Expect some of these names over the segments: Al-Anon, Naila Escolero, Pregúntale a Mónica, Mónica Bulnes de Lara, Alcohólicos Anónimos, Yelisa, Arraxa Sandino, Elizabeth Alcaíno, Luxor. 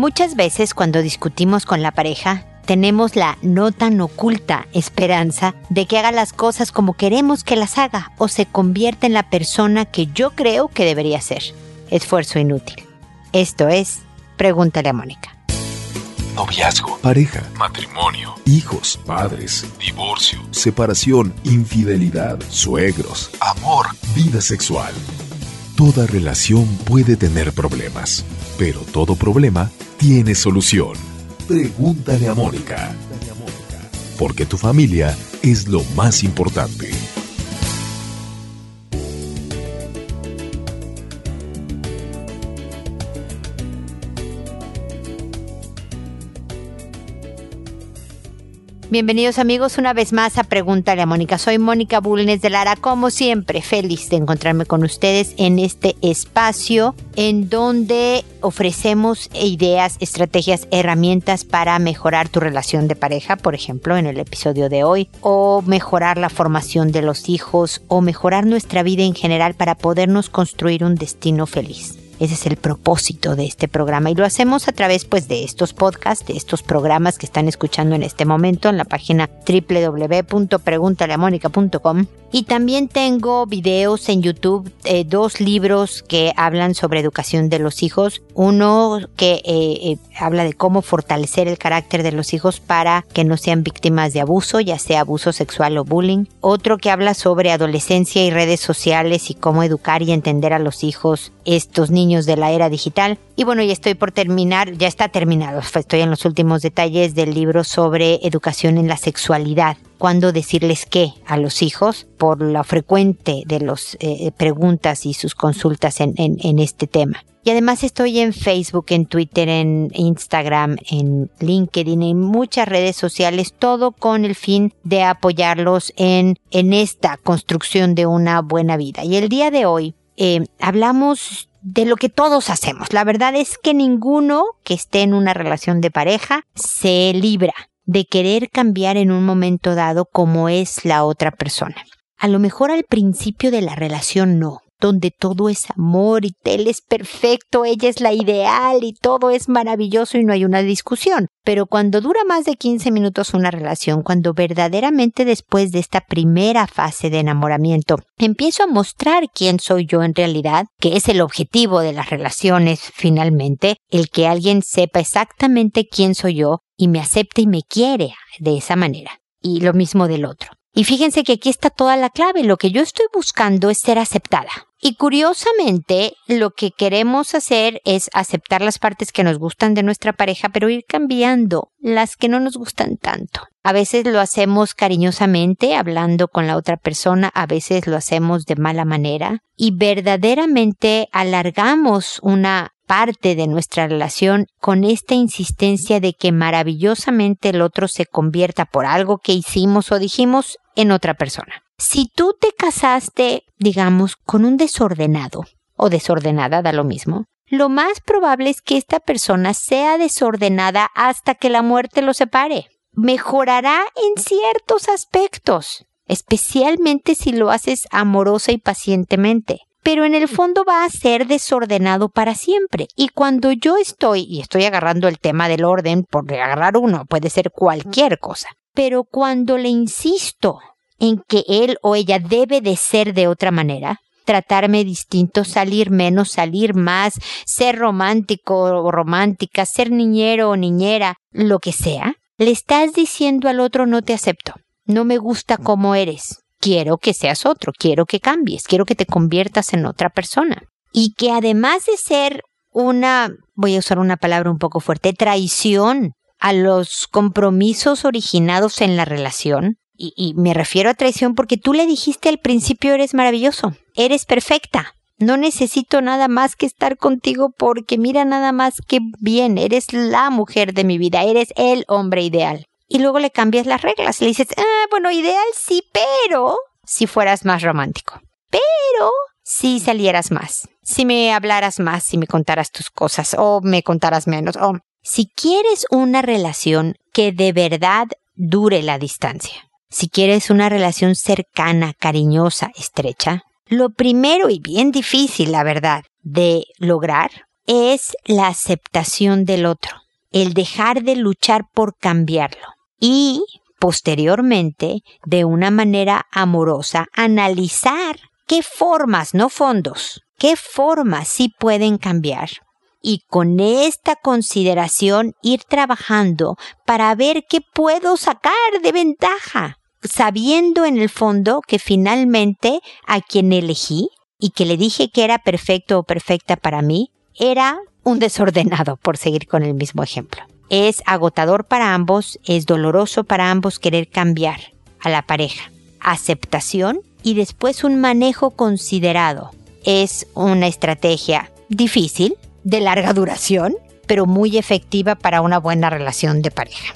Muchas veces cuando discutimos con la pareja, tenemos la no tan oculta esperanza de que haga las cosas como queremos que las haga o se convierta en la persona que yo creo que debería ser. Esfuerzo inútil. Esto es Pregúntale a Mónica. Noviazgo, pareja, matrimonio, hijos, padres, divorcio, separación, infidelidad, suegros, amor, vida sexual. Toda relación puede tener problemas, pero todo problema tiene solución. Pregúntale a Mónica, porque tu familia es lo más importante. Bienvenidos amigos una vez más a Pregúntale a Mónica. Soy Mónica Bulnes de Lara, como siempre, feliz de encontrarme con ustedes en este espacio en donde ofrecemos ideas, estrategias, herramientas para mejorar tu relación de pareja, por ejemplo, en el episodio de hoy, o mejorar la formación de los hijos, o mejorar nuestra vida en general para podernos construir un destino feliz. Ese es el propósito de este programa y lo hacemos a través de estos podcasts, de estos programas que están escuchando en este momento en la página www.preguntaleamónica.com. Y también tengo videos en YouTube, dos libros que hablan sobre educación de los hijos. Uno que habla de cómo fortalecer el carácter de los hijos para que no sean víctimas de abuso, ya sea abuso sexual o bullying. Otro que habla sobre adolescencia y redes sociales y cómo educar y entender a los hijos, estos niños de la era digital. Y bueno, ya estoy por terminar, ya está terminado, estoy en los últimos detalles del libro sobre educación en la sexualidad. Cuándo decirles qué a los hijos por lo frecuente de las preguntas y sus consultas en este tema. Y además estoy en Facebook, en Twitter, en Instagram, en LinkedIn, en muchas redes sociales, todo con el fin de apoyarlos en esta construcción de una buena vida. Y el día de hoy hablamos de lo que todos hacemos. La verdad es que ninguno que esté en una relación de pareja se libra de querer cambiar en un momento dado como es la otra persona. A lo mejor al principio de la relación no, donde todo es amor y él es perfecto, ella es la ideal y todo es maravilloso y no hay una discusión. Pero cuando dura más de 15 minutos una relación, cuando verdaderamente después de esta primera fase de enamoramiento empiezo a mostrar quién soy yo en realidad, que es el objetivo de las relaciones finalmente, el que alguien sepa exactamente quién soy yo y me acepte y me quiere de esa manera. Y lo mismo del otro. Y fíjense que aquí está toda la clave. Lo que yo estoy buscando es ser aceptada. Y curiosamente, lo que queremos hacer es aceptar las partes que nos gustan de nuestra pareja, pero ir cambiando las que no nos gustan tanto. A veces lo hacemos cariñosamente, hablando con la otra persona, a veces lo hacemos de mala manera y verdaderamente alargamos una parte de nuestra relación con esta insistencia de que maravillosamente el otro se convierta por algo que hicimos o dijimos en otra persona. Si tú te casaste, digamos, con un desordenado o desordenada, da lo mismo, lo más probable es que esta persona sea desordenada hasta que la muerte lo separe. Mejorará en ciertos aspectos, especialmente si lo haces amorosa y pacientemente. Pero en el fondo va a ser desordenado para siempre. Y cuando yo estoy, y estoy agarrando el tema del orden por agarrar uno, puede ser cualquier cosa, pero cuando le insisto en que él o ella debe de ser de otra manera, tratarme distinto, salir menos, salir más, ser romántico o romántica, ser niñero o niñera, lo que sea, le estás diciendo al otro no te acepto, no me gusta cómo eres. Quiero que seas otro, quiero que cambies, quiero que te conviertas en otra persona. Y que además de ser una, voy a usar una palabra un poco fuerte, traición a los compromisos originados en la relación, y me refiero a traición porque tú le dijiste al principio eres maravilloso, eres perfecta, no necesito nada más que estar contigo porque mira nada más que bien, eres la mujer de mi vida, eres el hombre ideal. Y luego le cambias las reglas. Le dices, bueno, ideal sí, pero si fueras más romántico. Pero si salieras más. Si me hablaras más, si me contaras tus cosas o me contaras menos. O si quieres una relación que de verdad dure la distancia. Si quieres una relación cercana, cariñosa, estrecha. Lo primero y bien difícil, la verdad, de lograr es la aceptación del otro, el dejar de luchar por cambiarlo y, posteriormente, de una manera amorosa, analizar qué formas, no fondos, qué formas sí pueden cambiar. Y con esta consideración ir trabajando para ver qué puedo sacar de ventaja, sabiendo en el fondo que finalmente a quien elegí y que le dije que era perfecto o perfecta para mí, era un desordenado, por seguir con el mismo ejemplo. Es agotador para ambos, es doloroso para ambos querer cambiar a la pareja. Aceptación y después un manejo considerado. Es una estrategia difícil, de larga duración, pero muy efectiva para una buena relación de pareja.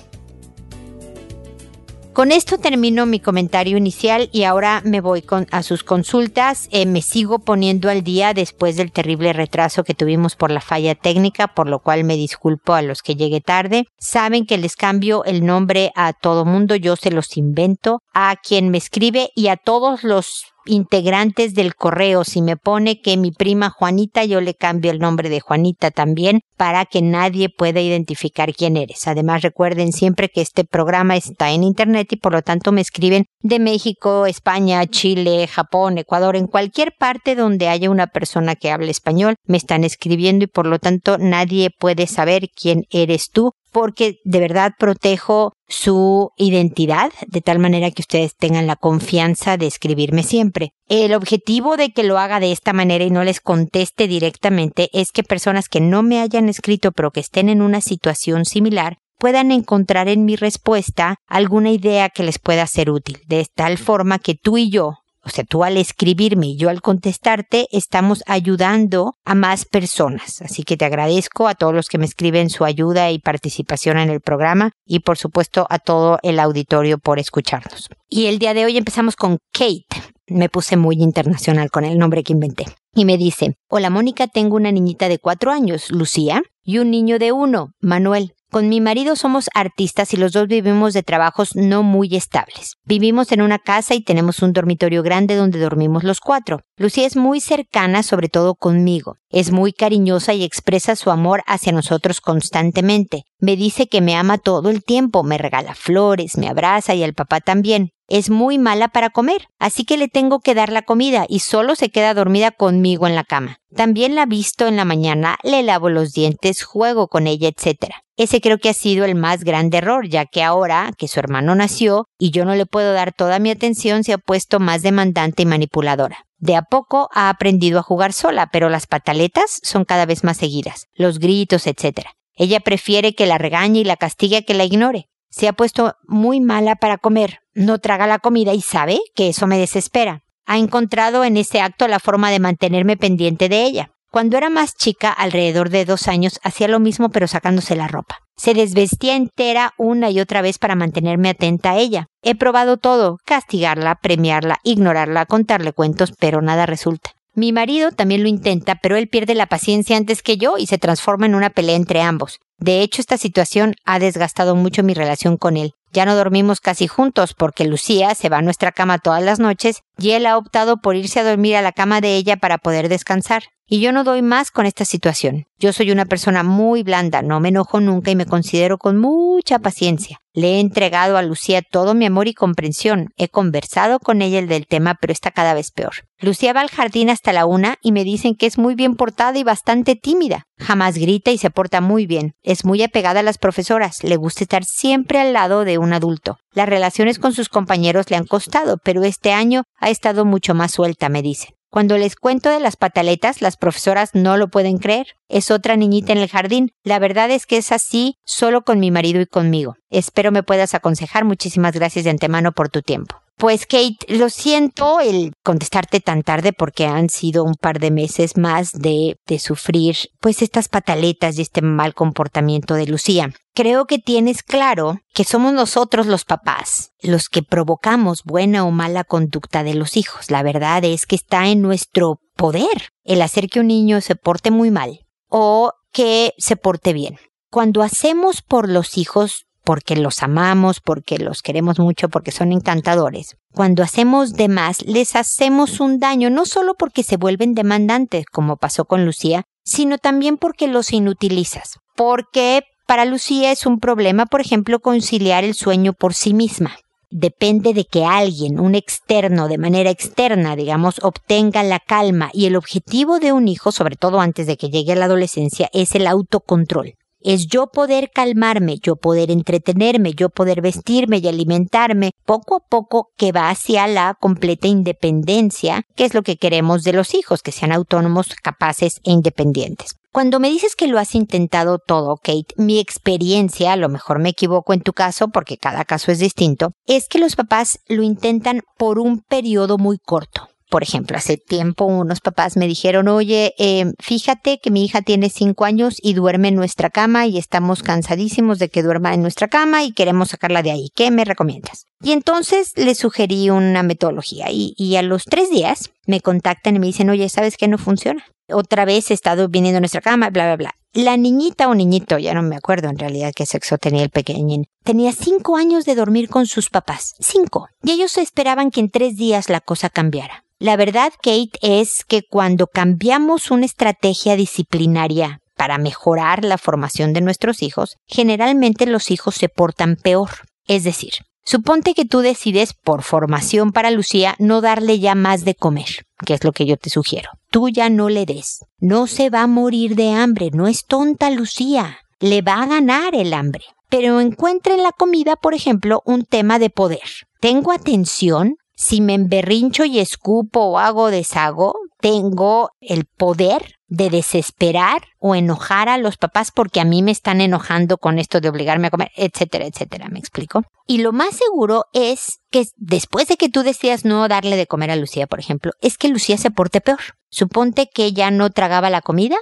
Con esto termino mi comentario inicial y ahora me voy a sus consultas. Me sigo poniendo al día después del terrible retraso que tuvimos por la falla técnica, por lo cual me disculpo a los que llegué tarde. Saben que les cambio el nombre a todo mundo, yo se los invento, a quien me escribe y a todos los integrantes del correo. Si me pone que mi prima Juanita, yo le cambio el nombre de Juanita también para que nadie pueda identificar quién eres. Además, recuerden siempre que este programa está en internet y por lo tanto me escriben de México, España, Chile, Japón, Ecuador, en cualquier parte donde haya una persona que hable español, me están escribiendo y por lo tanto nadie puede saber quién eres tú, porque de verdad protejo su identidad de tal manera que ustedes tengan la confianza de escribirme siempre. El objetivo de que lo haga de esta manera y no les conteste directamente es que personas que no me hayan escrito pero que estén en una situación similar puedan encontrar en mi respuesta alguna idea que les pueda ser útil, de tal forma que tú y yo, o sea, tú al escribirme y yo al contestarte, estamos ayudando a más personas. Así que te agradezco a todos los que me escriben su ayuda y participación en el programa y, por supuesto, a todo el auditorio por escucharnos. Y el día de hoy empezamos con Kate. Me puse muy internacional con el nombre que inventé. Y me dice, hola Mónica, tengo una niñita de 4 años, Lucía, y un niño de 1, Manuel. Con mi marido somos artistas y los dos vivimos de trabajos no muy estables. Vivimos en una casa y tenemos un dormitorio grande donde dormimos los 4. Lucía es muy cercana, sobre todo conmigo. Es muy cariñosa y expresa su amor hacia nosotros constantemente. Me dice que me ama todo el tiempo, me regala flores, me abraza y al papá también. Es muy mala para comer, así que le tengo que dar la comida y solo se queda dormida conmigo en la cama. También la visto en la mañana, le lavo los dientes, juego con ella, etc. Ese creo que ha sido el más grande error, ya que ahora que su hermano nació y yo no le puedo dar toda mi atención, se ha puesto más demandante y manipuladora. De a poco ha aprendido a jugar sola, pero las pataletas son cada vez más seguidas, los gritos, etc. Ella prefiere que la regañe y la castigue a que la ignore. Se ha puesto muy mala para comer, no traga la comida y sabe que eso me desespera. Ha encontrado en ese acto la forma de mantenerme pendiente de ella. Cuando era más chica, alrededor de 2 años, hacía lo mismo pero sacándose la ropa. Se desvestía entera una y otra vez para mantenerme atenta a ella. He probado todo, castigarla, premiarla, ignorarla, contarle cuentos, pero nada resulta. Mi marido también lo intenta, pero él pierde la paciencia antes que yo y se transforma en una pelea entre ambos. De hecho, esta situación ha desgastado mucho mi relación con él. Ya no dormimos casi juntos porque Lucía se va a nuestra cama todas las noches y él ha optado por irse a dormir a la cama de ella para poder descansar. Y yo no doy más con esta situación. Yo soy una persona muy blanda, no me enojo nunca y me considero con mucha paciencia. Le he entregado a Lucía todo mi amor y comprensión. He conversado con ella del tema, pero está cada vez peor. Lucía va al jardín hasta la 1 y me dicen que es muy bien portada y bastante tímida. Jamás grita y se porta muy bien. Es muy apegada a las profesoras. Le gusta estar siempre al lado de un adulto. Las relaciones con sus compañeros le han costado, pero este año ha estado mucho más suelta, me dicen. Cuando les cuento de las pataletas, las profesoras no lo pueden creer. Es otra niñita en el jardín. La verdad es que es así solo con mi marido y conmigo. Espero me puedas aconsejar. Muchísimas gracias de antemano por tu tiempo. Pues Kate, lo siento el contestarte tan tarde porque han sido un par de meses más de sufrir pues estas pataletas y este mal comportamiento de Lucía. Creo que tienes claro que somos nosotros los papás los que provocamos buena o mala conducta de los hijos. La verdad es que está en nuestro poder el hacer que un niño se porte muy mal o que se porte bien. Cuando hacemos por los hijos, porque los amamos, porque los queremos mucho, porque son encantadores. Cuando hacemos de más, les hacemos un daño, no solo porque se vuelven demandantes, como pasó con Lucía, sino también porque los inutilizas. Porque para Lucía es un problema, por ejemplo, conciliar el sueño por sí misma. Depende de que alguien, un externo, de manera externa, digamos, obtenga la calma. Y el objetivo de un hijo, sobre todo antes de que llegue a la adolescencia, es el autocontrol. Es yo poder calmarme, yo poder entretenerme, yo poder vestirme y alimentarme, poco a poco, que va hacia la completa independencia, que es lo que queremos de los hijos, que sean autónomos, capaces e independientes. Cuando me dices que lo has intentado todo, Kate, mi experiencia, a lo mejor me equivoco en tu caso porque cada caso es distinto, es que los papás lo intentan por un periodo muy corto. Por ejemplo, hace tiempo unos papás me dijeron, oye, fíjate que mi hija tiene 5 años y duerme en nuestra cama y estamos cansadísimos de que duerma en nuestra cama y queremos sacarla de ahí. ¿Qué me recomiendas? Y entonces le sugerí una metodología y a los 3 días me contactan y me dicen, oye, ¿sabes qué? No funciona. Otra vez he estado viniendo a nuestra cama, bla, bla, bla. La niñita o niñito, ya no me acuerdo en realidad qué sexo tenía el pequeñín, tenía 5 años de dormir con sus papás. 5. Y ellos esperaban que en 3 días la cosa cambiara. La verdad, Kate, es que cuando cambiamos una estrategia disciplinaria para mejorar la formación de nuestros hijos, generalmente los hijos se portan peor. Es decir, suponte que tú decides, por formación para Lucía, no darle ya más de comer, que es lo que yo te sugiero. Tú ya no le des. No se va a morir de hambre, no es tonta Lucía. Le va a ganar el hambre. Pero encuentra en la comida, por ejemplo, un tema de poder. Tengo atención. Si me emberrincho y escupo o hago deshago, tengo el poder de desesperar o enojar a los papás porque a mí me están enojando con esto de obligarme a comer, etcétera, etcétera, ¿me explico? Y lo más seguro es que después de que tú decidas no darle de comer a Lucía, por ejemplo, es que Lucía se porte peor. Suponte que ya no tragaba la comida,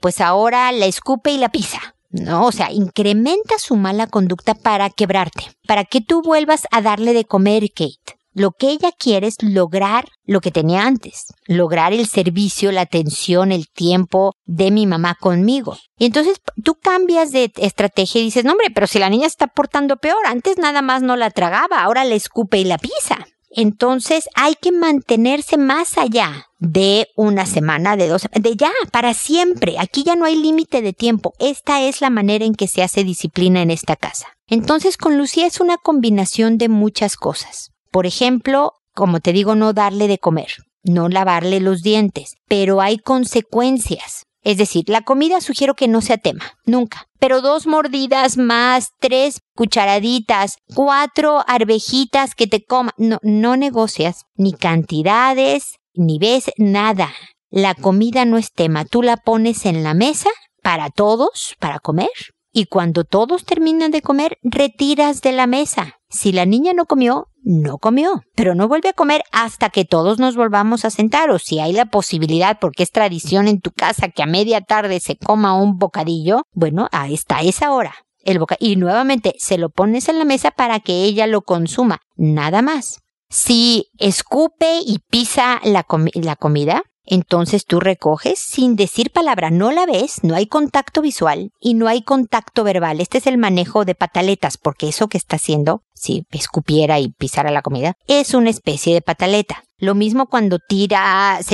pues ahora la escupe y la pisa. No, o sea, incrementa su mala conducta para quebrarte, para que tú vuelvas a darle de comer, Kate. Lo que ella quiere es lograr lo que tenía antes, lograr el servicio, la atención, el tiempo de mi mamá conmigo. Y entonces tú cambias de estrategia y dices, no hombre, pero si la niña se está portando peor, antes nada más no la tragaba, ahora la escupe y la pisa. Entonces hay que mantenerse más allá de una semana, de 2, de ya, para siempre. Aquí ya no hay límite de tiempo. Esta es la manera en que se hace disciplina en esta casa. Entonces con Lucía es una combinación de muchas cosas. Por ejemplo, como te digo, no darle de comer, no lavarle los dientes, pero hay consecuencias. Es decir, la comida sugiero que no sea tema, nunca. Pero 2 mordidas más, 3 cucharaditas, 4 arvejitas que te coman. No negocias ni cantidades, ni ves nada. La comida no es tema. Tú la pones en la mesa para todos, para comer. Y cuando todos terminan de comer, retiras de la mesa. Si la niña no comió, no comió, pero no vuelve a comer hasta que todos nos volvamos a sentar, o si hay la posibilidad, porque es tradición en tu casa que a media tarde se coma un bocadillo, bueno, ahí está esa hora. Y nuevamente se lo pones en la mesa para que ella lo consuma, nada más. Si escupe y pisa la comida, entonces tú recoges sin decir palabra, no la ves, no hay contacto visual y no hay contacto verbal. Este es el manejo de pataletas, porque eso que está haciendo, si escupiera y pisara la comida, es una especie de pataleta. Lo mismo cuando se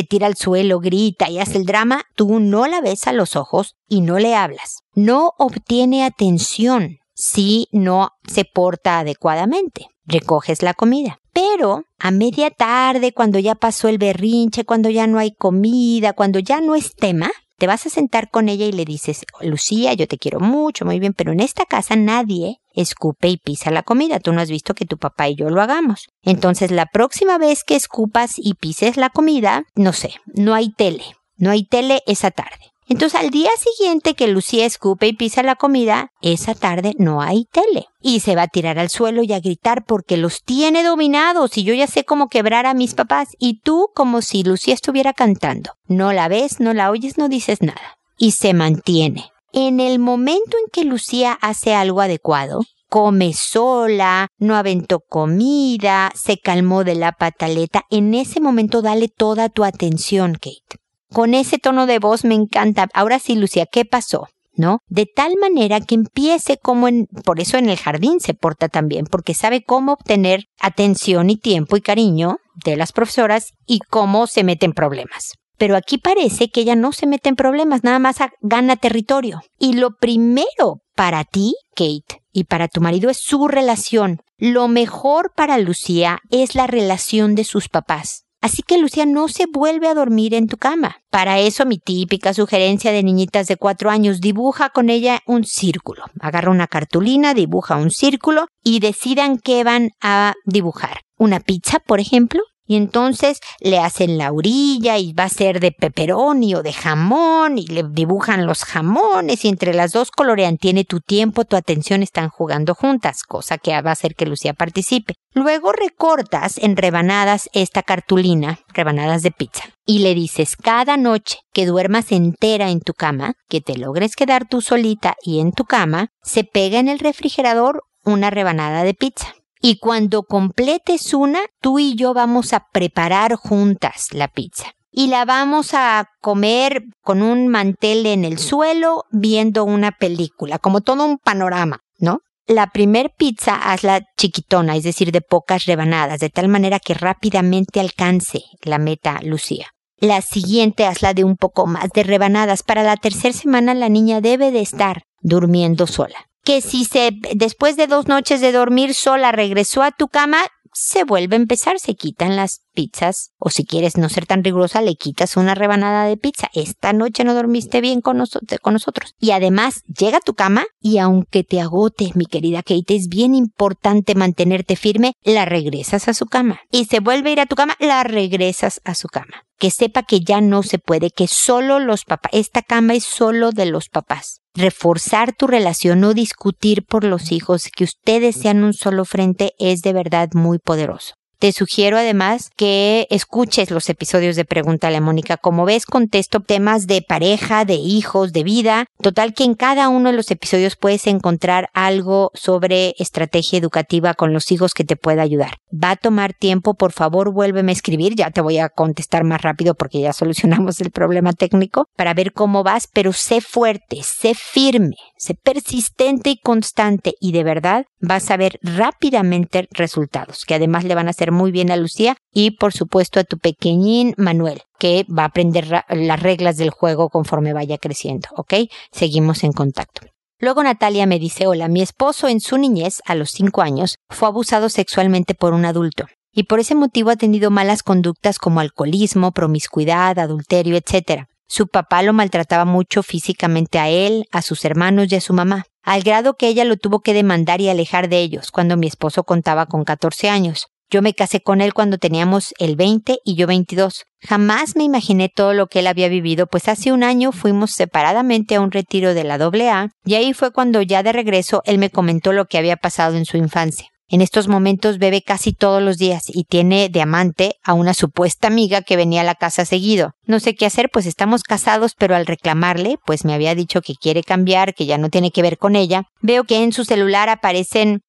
tira al suelo, grita y hace el drama, tú no la ves a los ojos y no le hablas. No obtiene atención si no se porta adecuadamente. Recoges la comida. Pero a media tarde, cuando ya pasó el berrinche, cuando ya no hay comida, cuando ya no es tema, te vas a sentar con ella y le dices, Lucía, yo te quiero mucho, muy bien, pero en esta casa nadie escupe y pisa la comida. Tú no has visto que tu papá y yo lo hagamos. Entonces, la próxima vez que escupas y pises la comida, no hay tele esa tarde. Entonces, al día siguiente que Lucía escupe y pisa la comida, esa tarde no hay tele. Y se va a tirar al suelo y a gritar porque los tiene dominados y yo ya sé cómo quebrar a mis papás. Y tú, como si Lucía estuviera cantando. No la ves, no la oyes, no dices nada. Y se mantiene. En el momento en que Lucía hace algo adecuado, come sola, no aventó comida, se calmó de la pataleta, en ese momento dale toda tu atención, Kate. Con ese tono de voz me encanta. Ahora sí, Lucía, ¿qué pasó? ¿No? De tal manera que empiece como por eso en el jardín se porta tan bien, porque sabe cómo obtener atención y tiempo y cariño de las profesoras y cómo se mete en problemas. Pero aquí parece que ella no se mete en problemas, nada más gana territorio. Y lo primero para ti, Kate, y para tu marido es su relación. Lo mejor para Lucía es la relación de sus papás. Así que Lucía no se vuelve a dormir en tu cama. Para eso, mi típica sugerencia de niñitas de 4 años, dibuja con ella un círculo. Agarra una cartulina, dibuja un círculo y decidan qué van a dibujar. Una pizza, por ejemplo. Y entonces le hacen la orilla y va a ser de pepperoni o de jamón y le dibujan los jamones y entre las dos colorean. Tiene tu tiempo, tu atención, están jugando juntas, cosa que va a hacer que Lucía participe. Luego recortas en rebanadas esta cartulina, rebanadas de pizza, y le dices cada noche que duermas entera en tu cama, que te logres quedar tú solita y en tu cama, se pega en el refrigerador una rebanada de pizza. Y cuando completes una, tú y yo vamos a preparar juntas la pizza. Y la vamos a comer con un mantel en el suelo viendo una película, como todo un panorama, ¿no? La primer pizza hazla chiquitona, es decir, de pocas rebanadas, de tal manera que rápidamente alcance la meta Lucía. La siguiente hazla de un poco más de rebanadas. Para la tercera semana la niña debe de estar durmiendo sola. Que si después de 2 noches de dormir sola regresó a tu cama, se vuelve a empezar, se quitan las pizzas. O si quieres no ser tan rigurosa, le quitas una rebanada de pizza. Esta noche no dormiste bien con nosotros. Y además, llega a tu cama y aunque te agote, mi querida Kate, es bien importante mantenerte firme, la regresas a su cama. Y se vuelve a ir a tu cama, la regresas a su cama. Que sepa que ya no se puede, que solo los papás, esta cama es solo de los papás. Reforzar tu relación, no discutir por los hijos, que ustedes sean un solo frente es de verdad muy poderoso. Te sugiero además que escuches los episodios de Pregúntale a Mónica. Como ves, contesto temas de pareja, de hijos, de vida. Total que en cada uno de los episodios puedes encontrar algo sobre estrategia educativa con los hijos que te pueda ayudar. Va a tomar tiempo, por favor, vuélveme a escribir. Ya te voy a contestar más rápido porque ya solucionamos el problema técnico para ver cómo vas, pero sé fuerte, sé firme, sé persistente y constante y de verdad vas a ver rápidamente resultados que además le van a hacer muy bien a Lucía y por supuesto a tu pequeñín Manuel, que va a aprender las reglas del juego conforme vaya creciendo, ¿ok? Seguimos en contacto. Luego Natalia me dice, hola, mi esposo en su niñez, a los 5 años, fue abusado sexualmente por un adulto y por ese motivo ha tenido malas conductas como alcoholismo, promiscuidad, adulterio, etc. Su papá lo maltrataba mucho físicamente a él, a sus hermanos y a su mamá, al grado que ella lo tuvo que demandar y alejar de ellos cuando mi esposo contaba con 14 años. Yo me casé con él cuando teníamos el 20 y yo 22. Jamás me imaginé todo lo que él había vivido, pues hace 1 año fuimos separadamente a un retiro de la AA y ahí fue cuando ya de regreso él me comentó lo que había pasado en su infancia. En estos momentos bebe casi todos los días y tiene de amante a una supuesta amiga que venía a la casa seguido. No sé qué hacer, pues estamos casados, pero al reclamarle, pues me había dicho que quiere cambiar, que ya no tiene que ver con ella. Veo que en su celular aparecen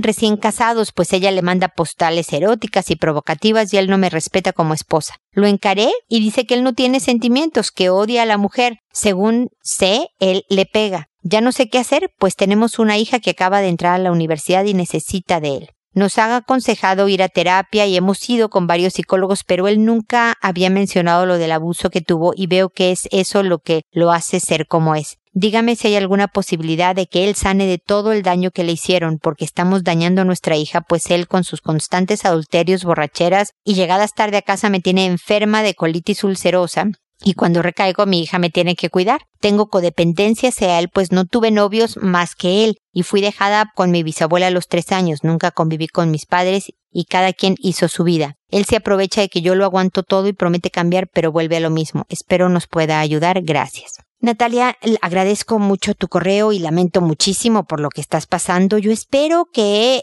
recién casados, pues ella le manda postales eróticas y provocativas y él no me respeta como esposa. Lo encaré y dice que él no tiene sentimientos, que odia a la mujer. Según sé, él le pega. Ya no sé qué hacer, pues tenemos una hija que acaba de entrar a la universidad y necesita de él. Nos ha aconsejado ir a terapia y hemos ido con varios psicólogos, pero él nunca había mencionado lo del abuso que tuvo y veo que es eso lo que lo hace ser como es. Dígame si hay alguna posibilidad de que él sane de todo el daño que le hicieron, porque estamos dañando a nuestra hija, pues él con sus constantes adulterios, borracheras y llegadas tarde a casa me tiene enferma de colitis ulcerosa. Y cuando recaigo, mi hija me tiene que cuidar. Tengo codependencia hacia él, pues no tuve novios más que él. Y fui dejada con mi bisabuela a los 3 años. Nunca conviví con mis padres y cada quien hizo su vida. Él se aprovecha de que yo lo aguanto todo y promete cambiar, pero vuelve a lo mismo. Espero nos pueda ayudar. Gracias. Natalia, agradezco mucho tu correo y lamento muchísimo por lo que estás pasando. Yo espero que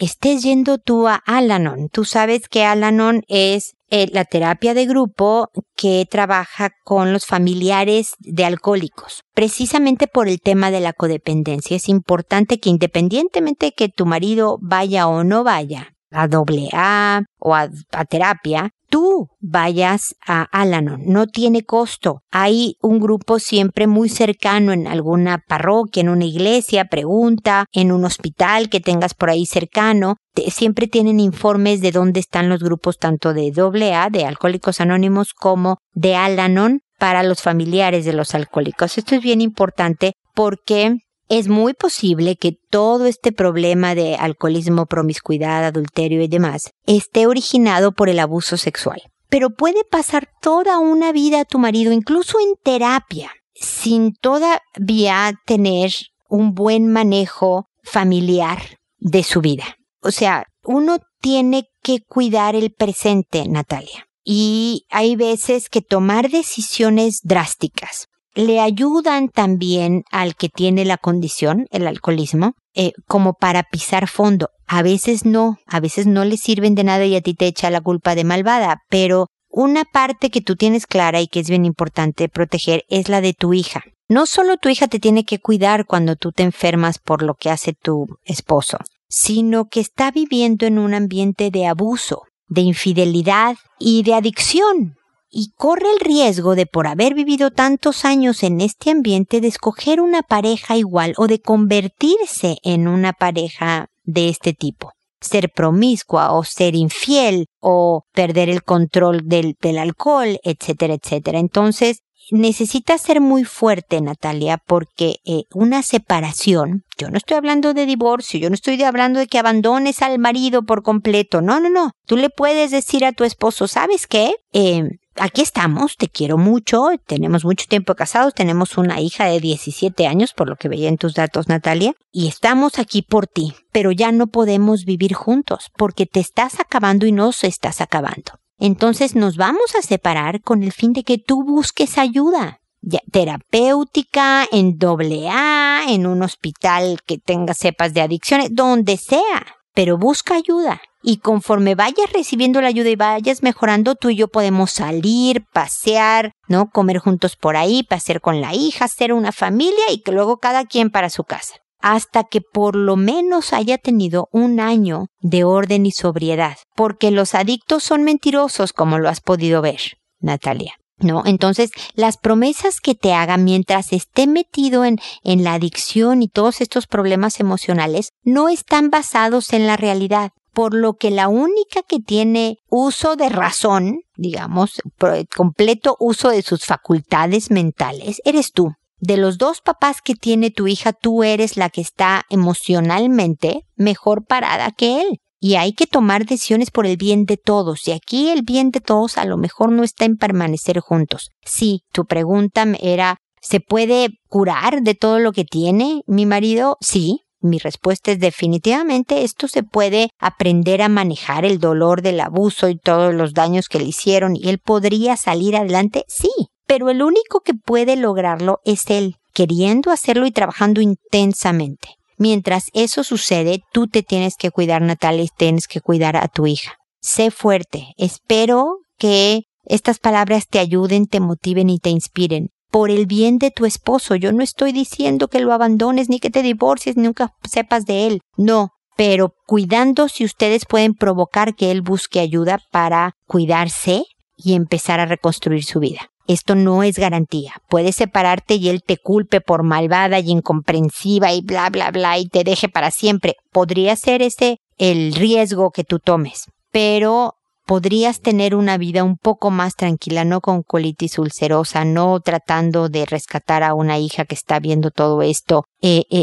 estés yendo tú a Al-Anon. Tú sabes que Al-Anon es la terapia de grupo que trabaja con los familiares de alcohólicos. Precisamente por el tema de la codependencia. Es importante que independientemente de que tu marido vaya o no vaya a AA o a terapia, tú vayas a Al-Anon. No tiene costo. Hay un grupo siempre muy cercano en alguna parroquia, en una iglesia, pregunta, en un hospital que tengas por ahí cercano. Siempre tienen informes de dónde están los grupos tanto de AA, de Alcohólicos Anónimos, como de Al-Anon para los familiares de los alcohólicos. Esto es bien importante porque es muy posible que todo este problema de alcoholismo, promiscuidad, adulterio y demás esté originado por el abuso sexual. Pero puede pasar toda una vida a tu marido, incluso en terapia, sin todavía tener un buen manejo familiar de su vida. O sea, uno tiene que cuidar el presente, Natalia. Y hay veces que tomar decisiones drásticas le ayudan también al que tiene la condición, el alcoholismo, como para pisar fondo. A veces no le sirven de nada y a ti te echa la culpa de malvada, pero una parte que tú tienes clara y que es bien importante proteger es la de tu hija. No solo tu hija te tiene que cuidar cuando tú te enfermas por lo que hace tu esposo, sino que está viviendo en un ambiente de abuso, de infidelidad y de adicción. Y corre el riesgo de, por haber vivido tantos años en este ambiente, de escoger una pareja igual o de convertirse en una pareja de este tipo. Ser promiscua o ser infiel o perder el control del alcohol, etcétera, etcétera. Entonces, necesitas ser muy fuerte, Natalia, porque una separación, yo no estoy hablando de divorcio, yo no estoy hablando de que abandones al marido por completo. No, no, no. Tú le puedes decir a tu esposo, ¿sabes qué? Aquí estamos, te quiero mucho, tenemos mucho tiempo casados, tenemos una hija de 17 años, por lo que veía en tus datos, Natalia, y estamos aquí por ti, pero ya no podemos vivir juntos porque te estás acabando y nos estás acabando. Entonces nos vamos a separar con el fin de que tú busques ayuda terapéutica, en AA, en un hospital que sepas de adicciones, donde sea, pero busca ayuda. Y conforme vayas recibiendo la ayuda y vayas mejorando, tú y yo podemos salir, pasear, ¿no? Comer juntos por ahí, pasear con la hija, hacer una familia y que luego cada quien para su casa. Hasta que por lo menos haya tenido un año de orden y sobriedad. Porque los adictos son mentirosos, como lo has podido ver, Natalia, ¿no? Entonces, las promesas que te hagan mientras esté metido en la adicción y todos estos problemas emocionales no están basados en la realidad. Por lo que la única que tiene uso de razón, digamos, completo uso de sus facultades mentales, eres tú. De los dos papás que tiene tu hija, tú eres la que está emocionalmente mejor parada que él. Y hay que tomar decisiones por el bien de todos. Y aquí el bien de todos a lo mejor no está en permanecer juntos. Sí, tu pregunta era, ¿se puede curar de todo lo que tiene mi marido? Sí. Mi respuesta es definitivamente esto se puede aprender a manejar el dolor del abuso y todos los daños que le hicieron y él podría salir adelante, sí, pero el único que puede lograrlo es él, queriendo hacerlo y trabajando intensamente. Mientras eso sucede, tú te tienes que cuidar, Natalia, y tienes que cuidar a tu hija. Sé fuerte. Espero que estas palabras te ayuden, te motiven y te inspiren. Por el bien de tu esposo, yo no estoy diciendo que lo abandones, ni que te divorcies, nunca sepas de él. No, pero cuidando si ustedes pueden provocar que él busque ayuda para cuidarse y empezar a reconstruir su vida. Esto no es garantía. Puedes separarte y él te culpe por malvada y incomprensiva y bla, bla, bla y te deje para siempre. Podría ser ese el riesgo que tú tomes, pero podrías tener una vida un poco más tranquila, no con colitis ulcerosa, no tratando de rescatar a una hija que está viendo todo esto.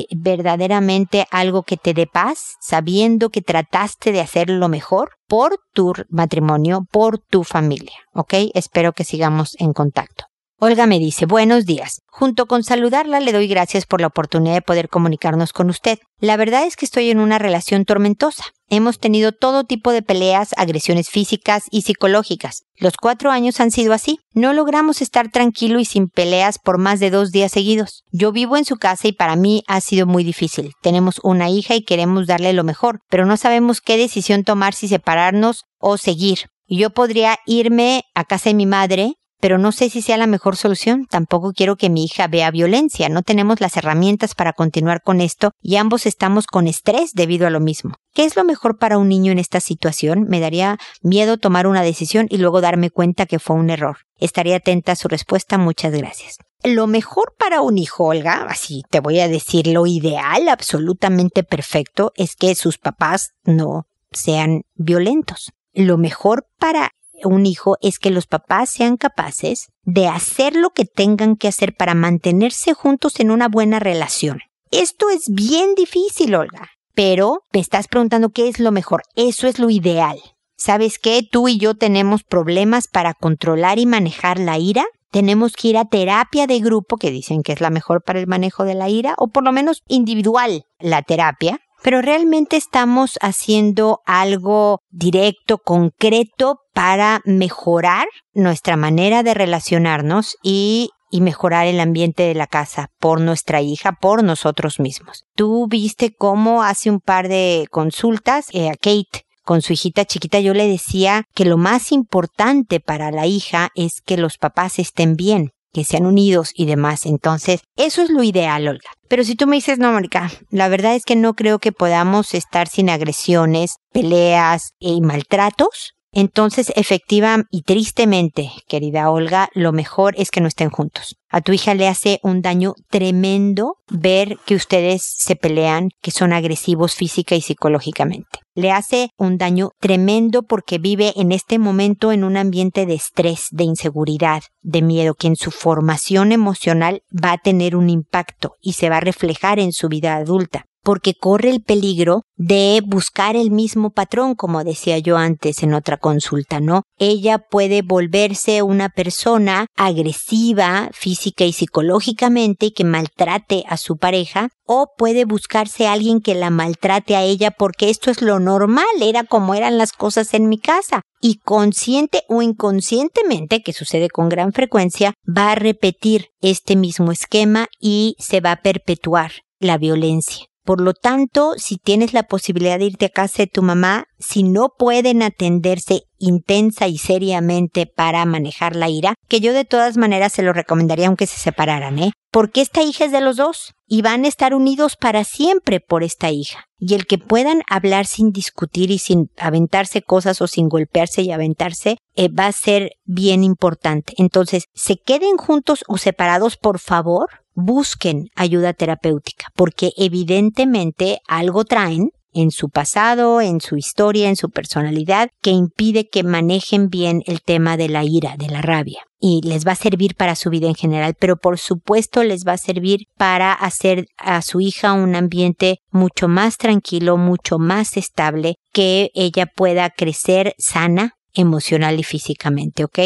Verdaderamente algo que te dé paz, sabiendo que trataste de hacer lo mejor por tu matrimonio, por tu familia. ¿Ok? Espero que sigamos en contacto. Olga me dice, buenos días. Junto con saludarla, le doy gracias por la oportunidad de poder comunicarnos con usted. La verdad es que estoy en una relación tormentosa. Hemos tenido todo tipo de peleas, agresiones físicas y psicológicas. Los 4 años han sido así. No logramos estar tranquilo y sin peleas por más de 2 días seguidos. Yo vivo en su casa y para mí ha sido muy difícil. Tenemos una hija y queremos darle lo mejor, pero no sabemos qué decisión tomar, si separarnos o seguir. Yo podría irme a casa de mi madre, pero no sé si sea la mejor solución. Tampoco quiero que mi hija vea violencia. No tenemos las herramientas para continuar con esto y ambos estamos con estrés debido a lo mismo. ¿Qué es lo mejor para un niño en esta situación? Me daría miedo tomar una decisión y luego darme cuenta que fue un error. Estaré atenta a su respuesta. Muchas gracias. Lo mejor para un hijo, Olga, así te voy a decir lo ideal, absolutamente perfecto, es que sus papás no sean violentos. Lo mejor para un hijo es que los papás sean capaces de hacer lo que tengan que hacer para mantenerse juntos en una buena relación. Esto es bien difícil, Olga, pero me estás preguntando qué es lo mejor. Eso es lo ideal. ¿Sabes qué? Tú y yo tenemos problemas para controlar y manejar la ira. Tenemos que ir a terapia de grupo, que dicen que es la mejor para el manejo de la ira, o por lo menos individual la terapia. Pero realmente estamos haciendo algo directo, concreto, para mejorar nuestra manera de relacionarnos y mejorar el ambiente de la casa por nuestra hija, por nosotros mismos. Tú viste cómo hace un par de consultas a Kate con su hijita chiquita yo le decía que lo más importante para la hija es que los papás estén bien, que sean unidos y demás. Entonces, eso es lo ideal, Olga. Pero si tú me dices, no, Mónica, la verdad es que no creo que podamos estar sin agresiones, peleas y maltratos. Entonces, efectiva y tristemente, querida Olga, lo mejor es que no estén juntos. A tu hija le hace un daño tremendo ver que ustedes se pelean, que son agresivos física y psicológicamente. Le hace un daño tremendo porque vive en este momento en un ambiente de estrés, de inseguridad, de miedo, que en su formación emocional va a tener un impacto y se va a reflejar en su vida adulta, porque corre el peligro de buscar el mismo patrón, como decía yo antes en otra consulta, ¿no? Ella puede volverse una persona agresiva física y psicológicamente y que maltrate a su pareja, o puede buscarse a alguien que la maltrate a ella porque esto es lo normal, era como eran las cosas en mi casa. Y consciente o inconscientemente, que sucede con gran frecuencia, va a repetir este mismo esquema y se va a perpetuar la violencia. Por lo tanto, si tienes la posibilidad de irte a casa de tu mamá, si no pueden atenderse intensa y seriamente para manejar la ira, que yo de todas maneras se lo recomendaría aunque se separaran, porque esta hija es de los dos y van a estar unidos para siempre por esta hija. Y el que puedan hablar sin discutir y sin aventarse cosas o sin golpearse y aventarse va a ser bien importante. Entonces, se queden juntos o separados, por favor, busquen ayuda terapéutica, porque evidentemente algo traen en su pasado, en su historia, en su personalidad, que impide que manejen bien el tema de la ira, de la rabia. Y les va a servir para su vida en general, pero por supuesto les va a servir para hacer a su hija un ambiente mucho más tranquilo, mucho más estable, que ella pueda crecer sana, emocional y físicamente, ¿ok?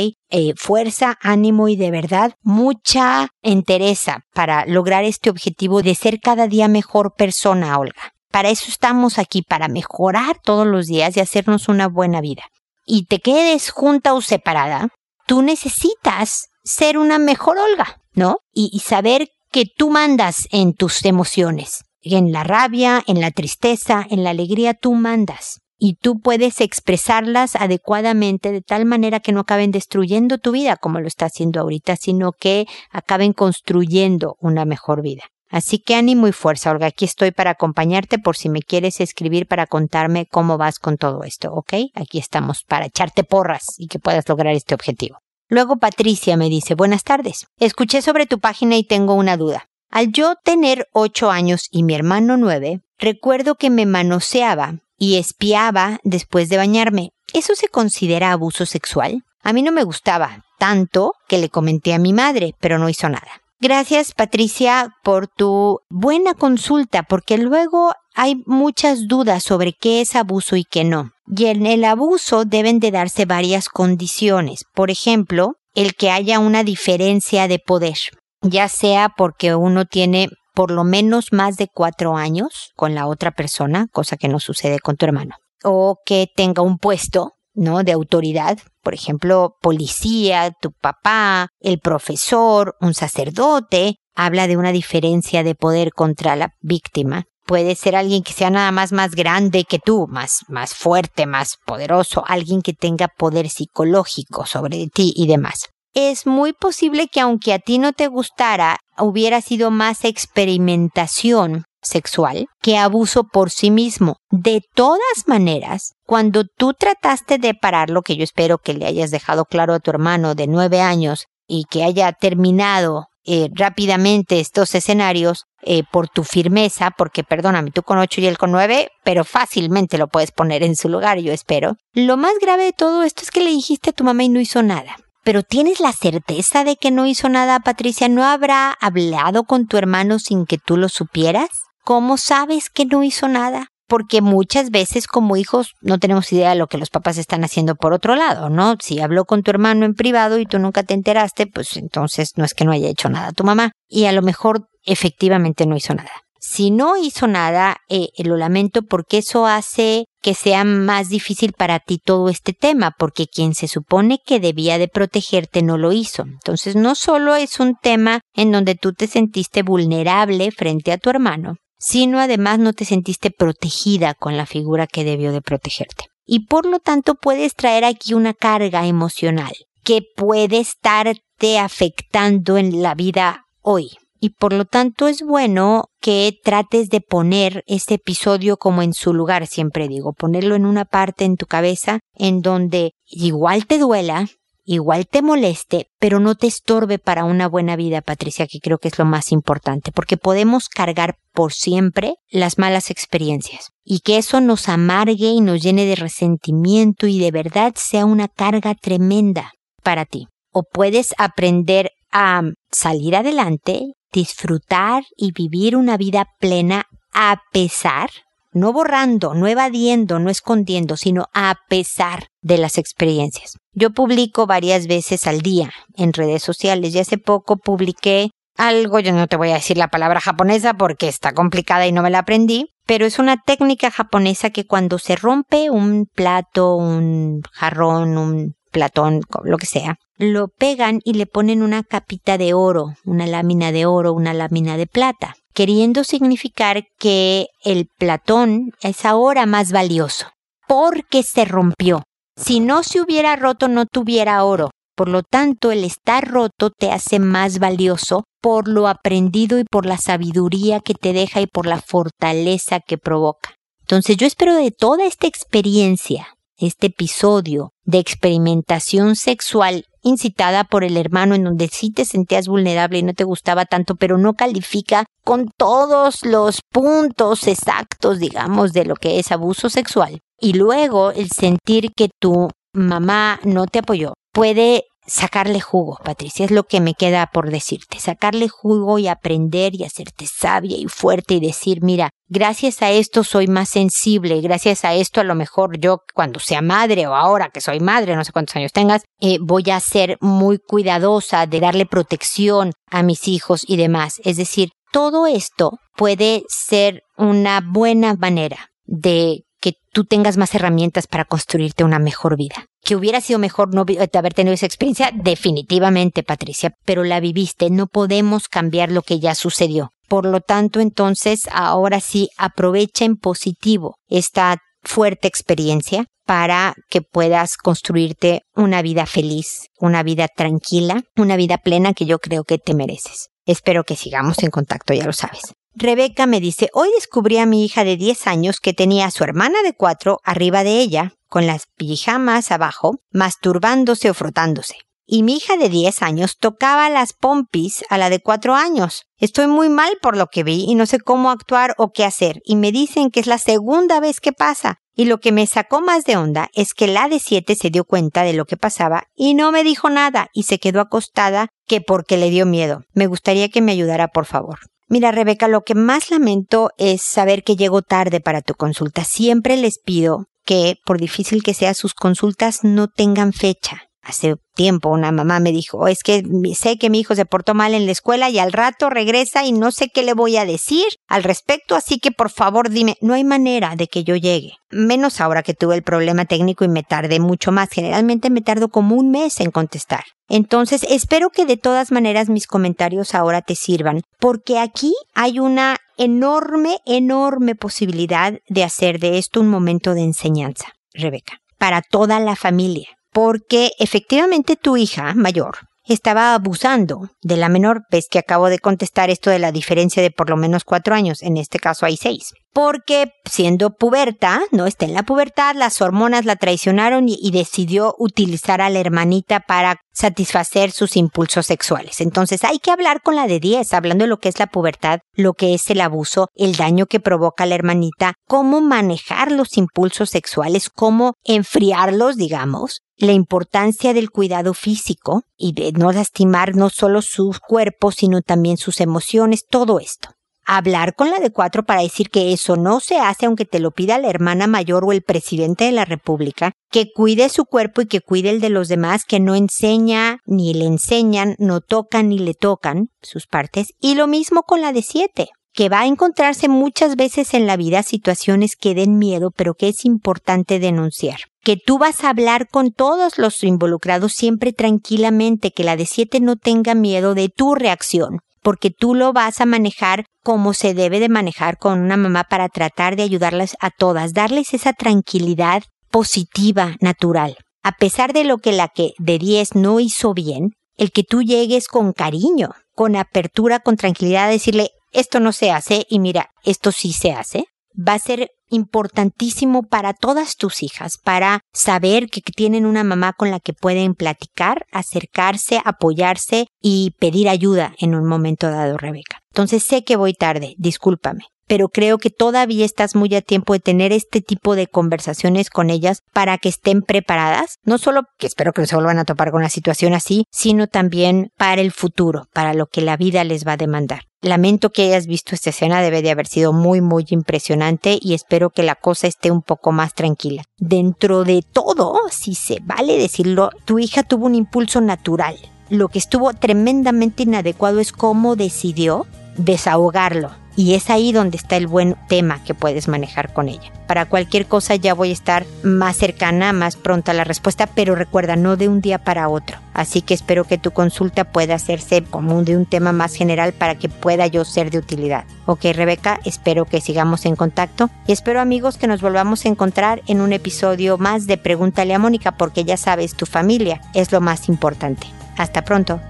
Fuerza, ánimo y de verdad mucha entereza para lograr este objetivo de ser cada día mejor persona, Olga. Para eso estamos aquí, para mejorar todos los días y hacernos una buena vida. Y te quedes junta o separada, tú necesitas ser una mejor Olga, ¿no? Y saber que tú mandas en tus emociones, en la rabia, en la tristeza, en la alegría, tú mandas. Y tú puedes expresarlas adecuadamente de tal manera que no acaben destruyendo tu vida como lo está haciendo ahorita, sino que acaben construyendo una mejor vida. Así que ánimo y fuerza, Olga. Aquí estoy para acompañarte por si me quieres escribir para contarme cómo vas con todo esto, ¿ok? Aquí estamos para echarte porras y que puedas lograr este objetivo. Luego Patricia me dice, buenas tardes. Escuché sobre tu página y tengo una duda. Al yo tener 8 años y mi hermano 9, recuerdo que me manoseaba y espiaba después de bañarme. ¿Eso se considera abuso sexual? A mí no me gustaba tanto que le comenté a mi madre, pero no hizo nada. Gracias, Patricia, por tu buena consulta, porque luego hay muchas dudas sobre qué es abuso y qué no. Y en el abuso deben de darse varias condiciones. Por ejemplo, el que haya una diferencia de poder, ya sea porque uno tiene por lo menos más de 4 años con la otra persona, cosa que no sucede con tu hermano. O que tenga un puesto, ¿no?, de autoridad, por ejemplo, policía, tu papá, el profesor, un sacerdote. Habla de una diferencia de poder contra la víctima. Puede ser alguien que sea nada más grande que tú, más fuerte, más poderoso, alguien que tenga poder psicológico sobre ti y demás. es muy posible que aunque a ti no te gustara, hubiera sido más experimentación sexual que abuso por sí mismo. De todas maneras, cuando tú trataste de pararlo, que yo espero que le hayas dejado claro a tu hermano de 9 años y que haya terminado rápidamente estos escenarios por tu firmeza, porque perdóname, tú con 8 y él con 9, pero fácilmente lo puedes poner en su lugar, yo espero. Lo más grave de todo esto es que le dijiste a tu mamá y no hizo nada. ¿Pero tienes la certeza de que no hizo nada, Patricia? ¿No habrá hablado con tu hermano sin que tú lo supieras? ¿Cómo sabes que no hizo nada? Porque muchas veces como hijos no tenemos idea de lo que los papás están haciendo por otro lado, ¿no? Si habló con tu hermano en privado y tú nunca te enteraste, pues entonces no es que no haya hecho nada tu mamá. Y a lo mejor efectivamente no hizo nada. Si no hizo nada, lo lamento porque eso hace que sea más difícil para ti todo este tema, porque quien se supone que debía de protegerte no lo hizo. Entonces no solo es un tema en donde tú te sentiste vulnerable frente a tu hermano, sino además no te sentiste protegida con la figura que debió de protegerte. Y por lo tanto puedes traer aquí una carga emocional que puede estarte afectando en la vida hoy. Y por lo tanto es bueno que trates de poner este episodio como en su lugar, siempre digo, ponerlo en una parte en tu cabeza en donde igual te duela, igual te moleste, pero no te estorbe para una buena vida, Patricia, que creo que es lo más importante, porque podemos cargar por siempre las malas experiencias y que eso nos amargue y nos llene de resentimiento y de verdad sea una carga tremenda para ti. O puedes aprender a salir adelante, disfrutar y vivir una vida plena a pesar, no borrando, no evadiendo, no escondiendo, sino a pesar de las experiencias. Yo publico varias veces al día en redes sociales y hace poco publiqué algo, yo no te voy a decir la palabra japonesa porque está complicada y no me la aprendí, pero es una técnica japonesa que cuando se rompe un plato, un jarrón, un platón, lo que sea, lo pegan y le ponen una capita de oro, una lámina de oro, una lámina de plata, queriendo significar que el platón es ahora más valioso, porque se rompió. Si no se hubiera roto, no tuviera oro. Por lo tanto, el estar roto te hace más valioso por lo aprendido y por la sabiduría que te deja y por la fortaleza que provoca. Entonces, yo espero de toda esta experiencia, este episodio de experimentación sexual incitada por el hermano en donde sí te sentías vulnerable y no te gustaba tanto, pero no califica con todos los puntos exactos, digamos, de lo que es abuso sexual. Y luego el sentir que tu mamá no te apoyó puede sacarle jugo, Patricia, es lo que me queda por decirte. Sacarle jugo y aprender y hacerte sabia y fuerte y decir, mira, gracias a esto soy más sensible, gracias a esto a lo mejor yo cuando sea madre o ahora que soy madre, no sé cuántos años tengas, voy a ser muy cuidadosa de darle protección a mis hijos y demás. Es decir, todo esto puede ser una buena manera de que tú tengas más herramientas para construirte una mejor vida. Que hubiera sido mejor no haber tenido esa experiencia, definitivamente, Patricia, pero la viviste, no podemos cambiar lo que ya sucedió. Por lo tanto, entonces, ahora sí, aprovecha en positivo esta fuerte experiencia para que puedas construirte una vida feliz, una vida tranquila, una vida plena que yo creo que te mereces. Espero que sigamos en contacto, ya lo sabes. Rebeca me dice, hoy descubrí a mi hija de 10 años que tenía a su hermana de 4 arriba de ella, con las pijamas abajo, masturbándose o frotándose. Y mi hija de 10 años tocaba las pompis a la de 4 años. Estoy muy mal por lo que vi y no sé cómo actuar o qué hacer. Y me dicen que es la segunda vez que pasa. Y lo que me sacó más de onda es que la de 7 se dio cuenta de lo que pasaba y no me dijo nada y se quedó acostada que porque le dio miedo. Me gustaría que me ayudara, por favor. Mira, Rebeca, lo que más lamento es saber que llego tarde para tu consulta. Siempre les pido que, por difícil que sea, sus consultas no tengan fecha. Hace tiempo una mamá me dijo, es que sé que mi hijo se portó mal en la escuela y al rato regresa y no sé qué le voy a decir al respecto, así que por favor dime. No hay manera de que yo llegue, menos ahora que tuve el problema técnico y me tardé mucho más. Generalmente me tardo como un mes en contestar. Entonces, espero que de todas maneras mis comentarios ahora te sirvan, porque aquí hay una enorme, enorme posibilidad de hacer de esto un momento de enseñanza, Rebeca, para toda la familia, porque efectivamente tu hija mayor estaba abusando de la menor. Ves que acabo de contestar esto de la diferencia de por lo menos 4 años. En este caso hay 6. Porque siendo puberta, no está en la pubertad, las hormonas la traicionaron y decidió utilizar a la hermanita para satisfacer sus impulsos sexuales. Entonces hay que hablar con la de 10, hablando de lo que es la pubertad, lo que es el abuso, el daño que provoca la hermanita, cómo manejar los impulsos sexuales, cómo enfriarlos, digamos, la importancia del cuidado físico y de no lastimar no solo su cuerpo, sino también sus emociones, todo esto. Hablar con la de 4 para decir que eso no se hace aunque te lo pida la hermana mayor o el presidente de la república, que cuide su cuerpo y que cuide el de los demás, que no enseña ni le enseñan, no tocan ni le tocan sus partes. Y lo mismo con la de 7, que va a encontrarse muchas veces en la vida situaciones que den miedo, pero que es importante denunciar. Que tú vas a hablar con todos los involucrados siempre tranquilamente, que la de 7 no tenga miedo de tu reacción, porque tú lo vas a manejar como se debe de manejar con una mamá para tratar de ayudarlas a todas, darles esa tranquilidad positiva, natural. A pesar de lo que la que de 10 no hizo bien, el que tú llegues con cariño, con apertura, con tranquilidad a decirle esto no se hace y mira, esto sí se hace, va a ser importantísimo para todas tus hijas, para saber que tienen una mamá con la que pueden platicar, acercarse, apoyarse y pedir ayuda en un momento dado, Rebeca. Entonces sé que voy tarde, discúlpame, pero creo que todavía estás muy a tiempo de tener este tipo de conversaciones con ellas para que estén preparadas, no solo que espero que no se vuelvan a topar con una situación así, sino también para el futuro, para lo que la vida les va a demandar. Lamento que hayas visto esta escena, debe de haber sido muy, muy impresionante y espero que la cosa esté un poco más tranquila. Dentro de todo, si se vale decirlo, tu hija tuvo un impulso natural. Lo que estuvo tremendamente inadecuado es cómo decidió desahogarlo. Y es ahí donde está el buen tema que puedes manejar con ella. Para cualquier cosa ya voy a estar más cercana, más pronta a la respuesta, pero recuerda, no de un día para otro. Así que espero que tu consulta pueda hacerse como de un tema más general para que pueda yo ser de utilidad. Ok, Rebeca, espero que sigamos en contacto y espero, amigos, que nos volvamos a encontrar en un episodio más de Pregúntale a Mónica, porque ya sabes, tu familia es lo más importante. Hasta pronto.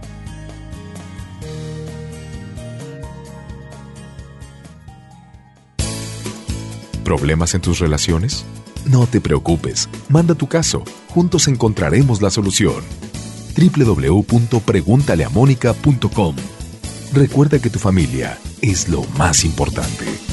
¿Problemas en tus relaciones? No te preocupes, manda tu caso, juntos encontraremos la solución. www.preguntaleamónica.com. Recuerda que tu familia es lo más importante.